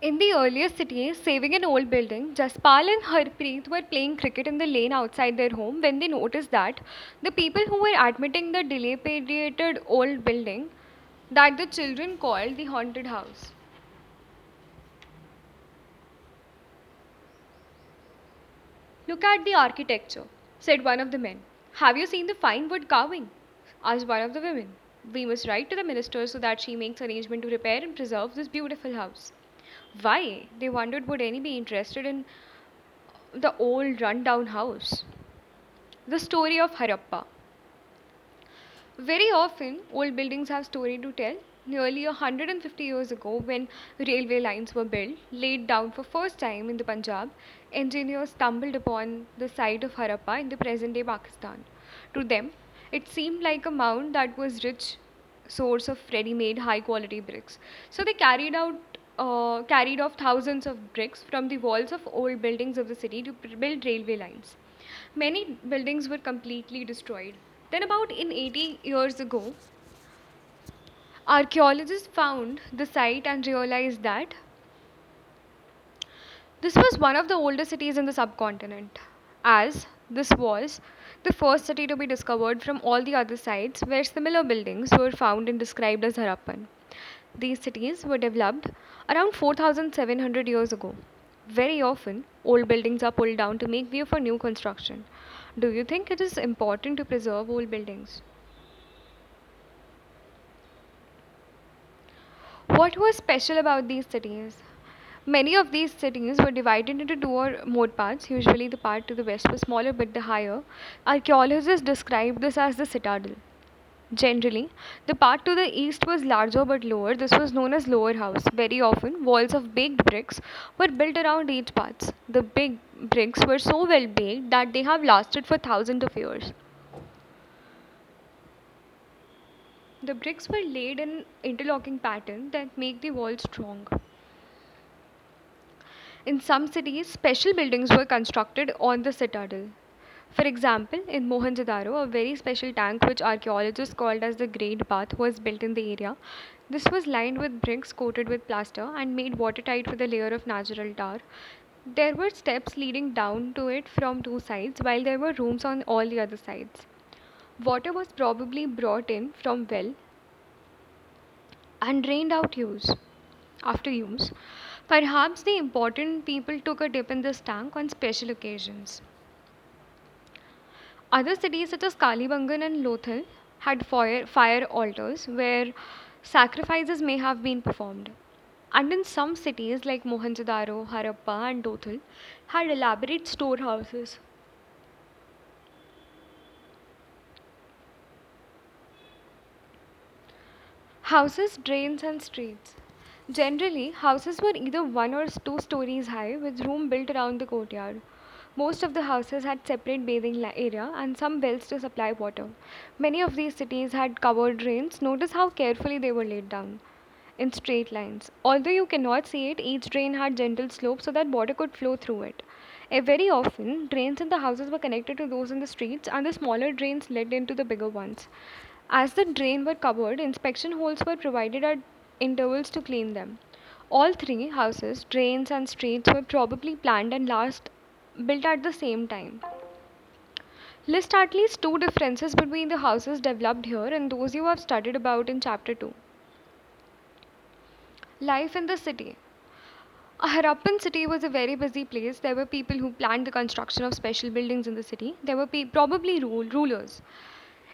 In the earlier cities, saving an old building, Jaspal and Harpreet were playing cricket in the lane outside their home when they noticed that the people who were admitting the dilapidated old building that the children called the haunted house. "Look at the architecture," said one of the men. "Have you seen the fine wood carving?" asked one of the women. "We must write to the minister so that she makes arrangement to repair and preserve this beautiful house." Why, they wondered, would any be interested in the old run-down house? The story of Harappa. Very often, old buildings have story to tell. Nearly 150 years ago, when railway lines were built, laid down for first time in the Punjab, engineers stumbled upon the site of Harappa in the present-day Pakistan. To them, it seemed like a mound that was rich source of ready-made high-quality bricks. So they carried off thousands of bricks from the walls of old buildings of the city to build railway lines. Many buildings were completely destroyed. Then about 80 years ago, archaeologists found the site and realized that this was one of the older cities in the subcontinent, as this was the first city to be discovered from all the other sites where similar buildings were found and described as Harappan. These cities were developed around 4,700 years ago. Very often, old buildings are pulled down to make way for new construction. Do you think it is important to preserve old buildings? What was special about these cities? Many of these cities were divided into two or more parts. Usually the part to the west was smaller but the higher. Archaeologists described this as the citadel. Generally, the part to the east was larger but lower. This was known as lower house. Very often, walls of baked bricks were built around each part. The big bricks were so well baked that they have lasted for thousands of years. The bricks were laid in interlocking pattern that make the walls strong. In some cities, special buildings were constructed on the citadel. For example, in Mohenjo-daro, a very special tank which archaeologists called as the Great Bath was built in the area. This was lined with bricks coated with plaster and made watertight with a layer of natural tar. There were steps leading down to it from two sides, while there were rooms on all the other sides. Water was probably brought in from well and drained out after use. Perhaps the important people took a dip in this tank on special occasions. Other cities such as Kalibangan and Lothal had fire altars where sacrifices may have been performed. And in some cities like Mohenjo-daro, Harappa and Lothal had elaborate storehouses. Houses, drains and streets. Generally, houses were either 1 or 2 stories high with room built around the courtyard. Most of the houses had separate bathing area and some wells to supply water. Many of these cities had covered drains. Notice how carefully they were laid down in straight lines. Although you cannot see it, each drain had gentle slope so that water could flow through it. Very often, drains in the houses were connected to those in the streets and the smaller drains led into the bigger ones. As the drains were covered, inspection holes were provided at intervals to clean them. All three, houses, drains and streets, were probably planned and built at the same time. List at least 2 differences between the houses developed here and those you have studied about in chapter 2. Life in the city. A Harappan city was a very busy place. There were people who planned the construction of special buildings in the city. There were probably rulers.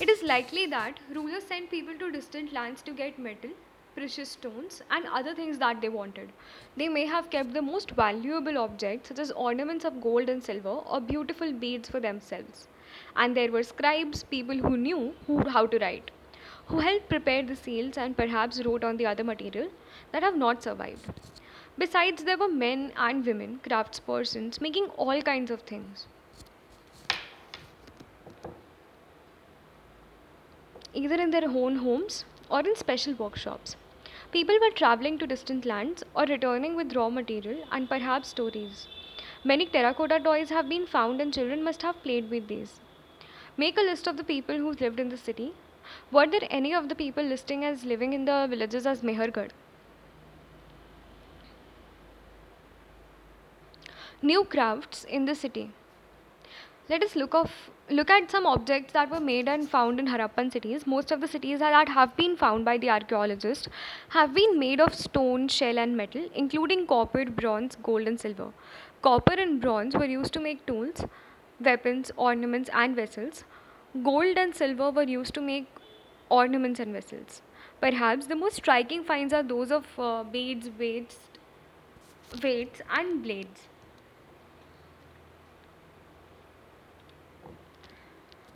It is likely that rulers sent people to distant lands to get metal, precious stones and other things that they wanted. They may have kept the most valuable objects such as ornaments of gold and silver or beautiful beads for themselves. And there were scribes, people who knew how to write, who helped prepare the seals and perhaps wrote on the other material that have not survived. Besides, there were men and women, craftspersons, making all kinds of things. Either in their own homes or in special workshops. People were traveling to distant lands or returning with raw material and perhaps stories. Many terracotta toys have been found and children must have played with these. Make a list of the people who lived in the city. Were there any of the people listed as living in the villages as Mehrgarh? new crafts in the city. Let us look at some objects that were made and found in Harappan cities. Most of the cities that have been found by the archaeologists have been made of stone, shell and metal, including copper, bronze, gold and silver. Copper and bronze were used to make tools, weapons, ornaments and vessels. Gold and silver were used to make ornaments and vessels. Perhaps the most striking finds are those of beads, weights and blades.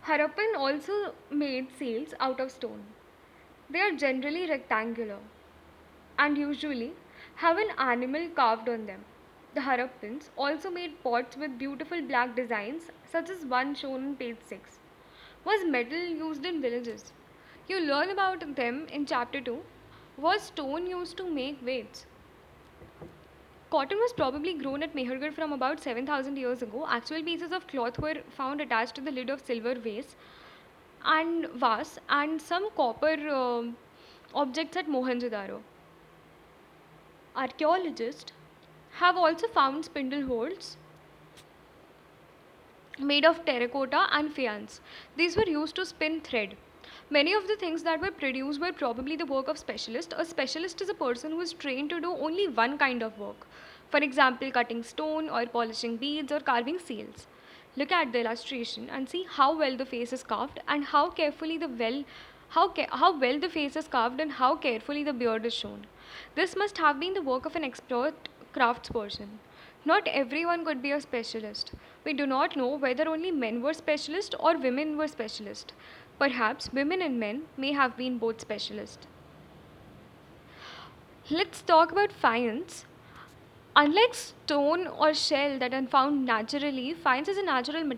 Harappan also made seals out of stone. They are generally rectangular and usually have an animal carved on them. The Harappans also made pots with beautiful black designs, such as one shown on page 6. Was metal used in villages? You learn about them in chapter 2. Was stone used to make weights? Cotton was probably grown at Mehrgarh from about 7,000 years ago. Actual pieces of cloth were found attached to the lid of silver vase and some copper objects at Mohenjo-daro. Archaeologists have also found spindle holds made of terracotta and faience. These were used to spin thread. Many of the things that were produced were probably the work of specialists. A specialist is a person who is trained to do only one kind of work. For example, cutting stone or polishing beads or carving seals. Look at the illustration and see how well the face is carved and how well the face is carved and how carefully the beard is shown. This must have been the work of an expert craftsperson. Not everyone could be a specialist. We do not know whether only men were specialists or women were specialists. Perhaps women and men may have been both specialists. Let's talk about faience. Unlike stone or shell that are found naturally, faience is a material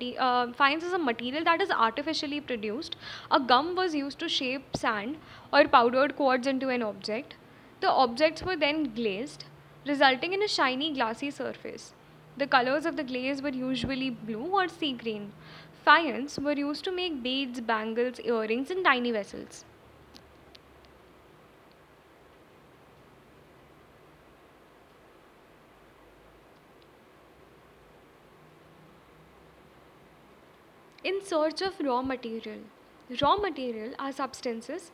that is artificially produced. A gum was used to shape sand or powdered quartz into an object. The objects were then glazed, resulting in a shiny, glassy surface. The colors of the glaze were usually blue or sea green. Faience were used to make beads, bangles, earrings, and tiny vessels. In search of raw material. Raw material are substances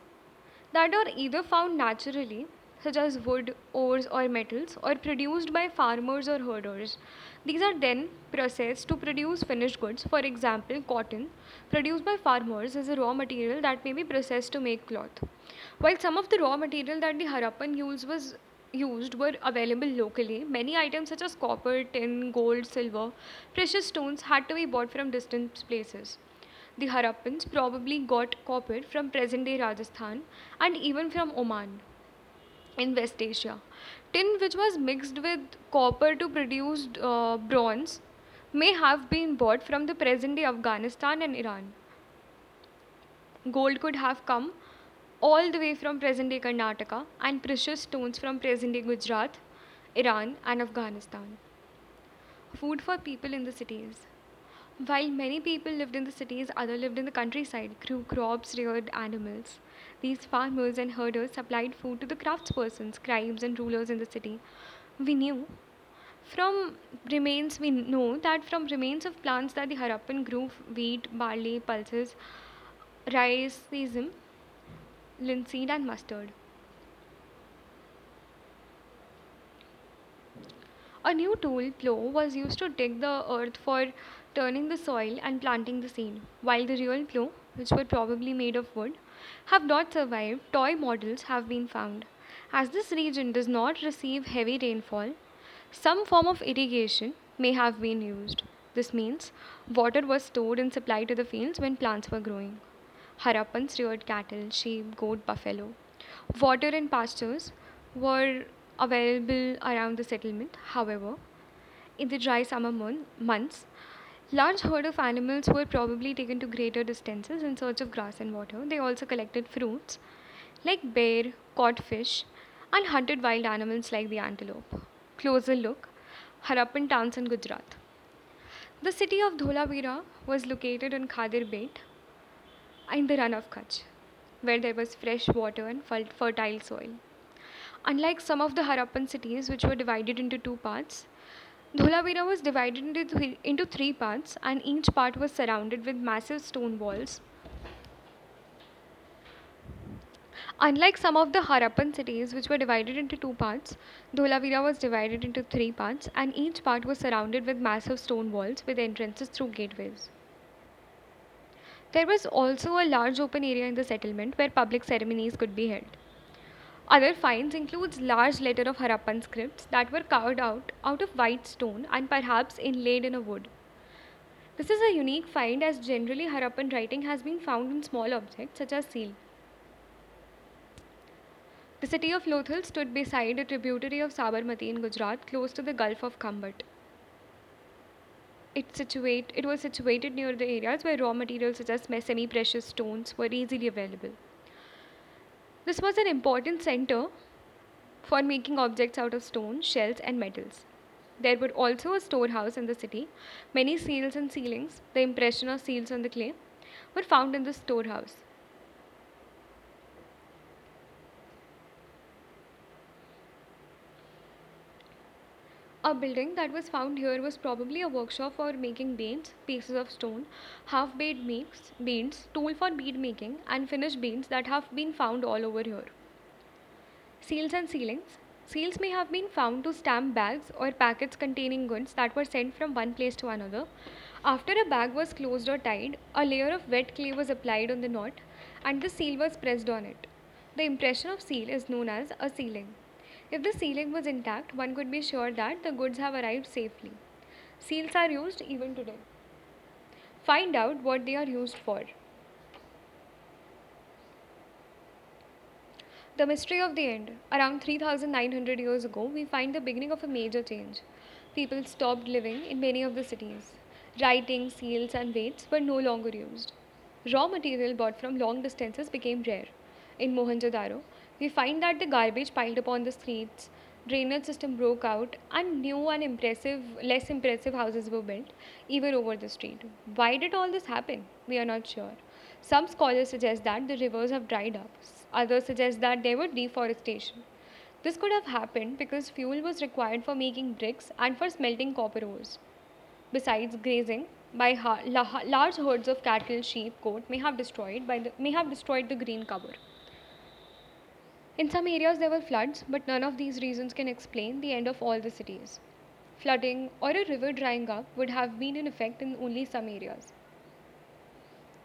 that are either found naturally, such as wood, ores or metals, or produced by farmers or herders. These are then processed to produce finished goods. For example, cotton produced by farmers is a raw material that may be processed to make cloth. While some of the raw material that the Harappan used were available locally, many items such as copper, tin, gold, silver, precious stones had to be bought from distant places. The Harappans probably got copper from present-day Rajasthan and even from Oman in West Asia. Tin, which was mixed with copper to produce bronze, may have been bought from the present-day Afghanistan and Iran. Gold could have come all the way from present-day Karnataka and precious stones from present-day Gujarat, Iran and Afghanistan. Food for people in the cities. While many people lived in the cities, others lived in the countryside, grew crops, reared animals. These farmers and herders supplied food to the craftspersons, scribes and rulers in the city. We know that from remains of plants that the Harappan grew wheat, barley, pulses, rice, sesame, linseed and mustard. A new tool, plow, was used to dig the earth for turning the soil and planting the seed. While the real plow, which were probably made of wood, have not survived, toy models have been found. As this region does not receive heavy rainfall, some form of irrigation may have been used. This means water was stored and supplied to the fields when plants were growing. Harappans reared cattle, sheep, goat, buffalo. Water and pastures were available around the settlement. However, in the dry summer months, large herd of animals were probably taken to greater distances in search of grass and water. They also collected fruits like bear, caught fish, and hunted wild animals like the antelope. Closer look, Harappan towns in Gujarat. The city of Dholavira was located on Khadir Bet in the Rann of Kutch, where there was fresh water and fertile soil. Unlike some of the Harappan cities, which were divided into two parts, Dholavira was divided into three parts, and each part was surrounded with massive stone walls. Unlike some of the Harappan cities, which were divided into two parts, Dholavira was divided into three parts, and each part was surrounded with massive stone walls with entrances through gateways. There was also a large open area in the settlement where public ceremonies could be held. Other finds includes large letters of Harappan scripts that were carved out of white stone and perhaps inlaid in a wood. This is a unique find, as generally Harappan writing has been found in small objects such as seal. The city of Lothal stood beside a tributary of Sabarmati in Gujarat, close to the Gulf of Kambat. It was situated near the areas where raw materials such as semi-precious stones were easily available. This was an important center for making objects out of stone, shells and metals. There were also a storehouse in the city. Many seals and sealings, the impression of seals on the clay, were found in the storehouse. A building that was found here was probably a workshop for making beads, pieces of stone, half-baked beads, tool for bead making, and finished beads that have been found all over here. Seals and sealings. Seals may have been found to stamp bags or packets containing goods that were sent from one place to another. After a bag was closed or tied, a layer of wet clay was applied on the knot, and the seal was pressed on it. The impression of seal is known as a sealing. If the sealing was intact, one could be sure that the goods have arrived safely. Seals are used even today. Find out what they are used for. The mystery of the end. Around 3,900 years ago, we find the beginning of a major change. People stopped living in many of the cities. Writing, seals, and weights were no longer used. Raw material bought from long distances became rare. In Mohenjo-daro, we find that the garbage piled upon the streets, drainage system broke out, and new and less impressive houses were built, even over the street. Why did all this happen? We are not sure. Some scholars suggest that the rivers have dried up. Others suggest that there were deforestation. This could have happened because fuel was required for making bricks and for smelting copper ores. Besides, grazing by large herds of cattle, sheep, goat may have destroyed the green cover. In some areas there were floods, but none of these reasons can explain the end of all the cities. Flooding or a river drying up would have been in effect in only some areas.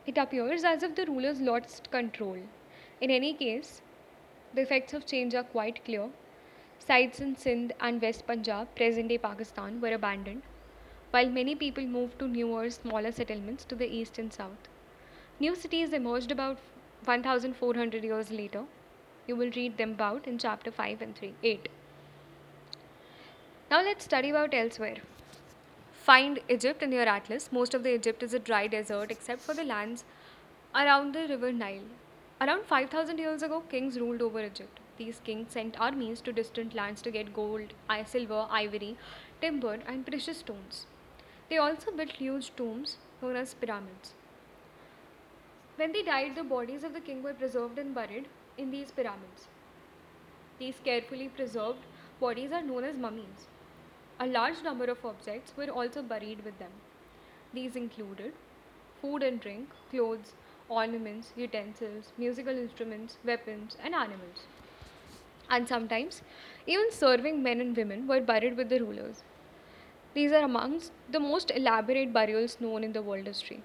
It appears as if the rulers lost control. In any case, the effects of change are quite clear. Sites in Sindh and West Punjab, present-day Pakistan, were abandoned, while many people moved to newer, smaller settlements to the east and south. New cities emerged about 1,400 years later. You will read them about in chapter 5 and 8. Now let's study about elsewhere. Find Egypt in your atlas. Most of the Egypt is a dry desert except for the lands around the river Nile. Around 5,000 years ago, kings ruled over Egypt. These kings sent armies to distant lands to get gold, silver, ivory, timber, and precious stones. They also built huge tombs known as pyramids. When they died, the bodies of the king were preserved and buried in these pyramids. These carefully preserved bodies are known as mummies. A large number of objects were also buried with them. These included food and drink, clothes, ornaments, utensils, musical instruments, weapons, and animals. And sometimes, even serving men and women were buried with the rulers. These are amongst the most elaborate burials known in the world history.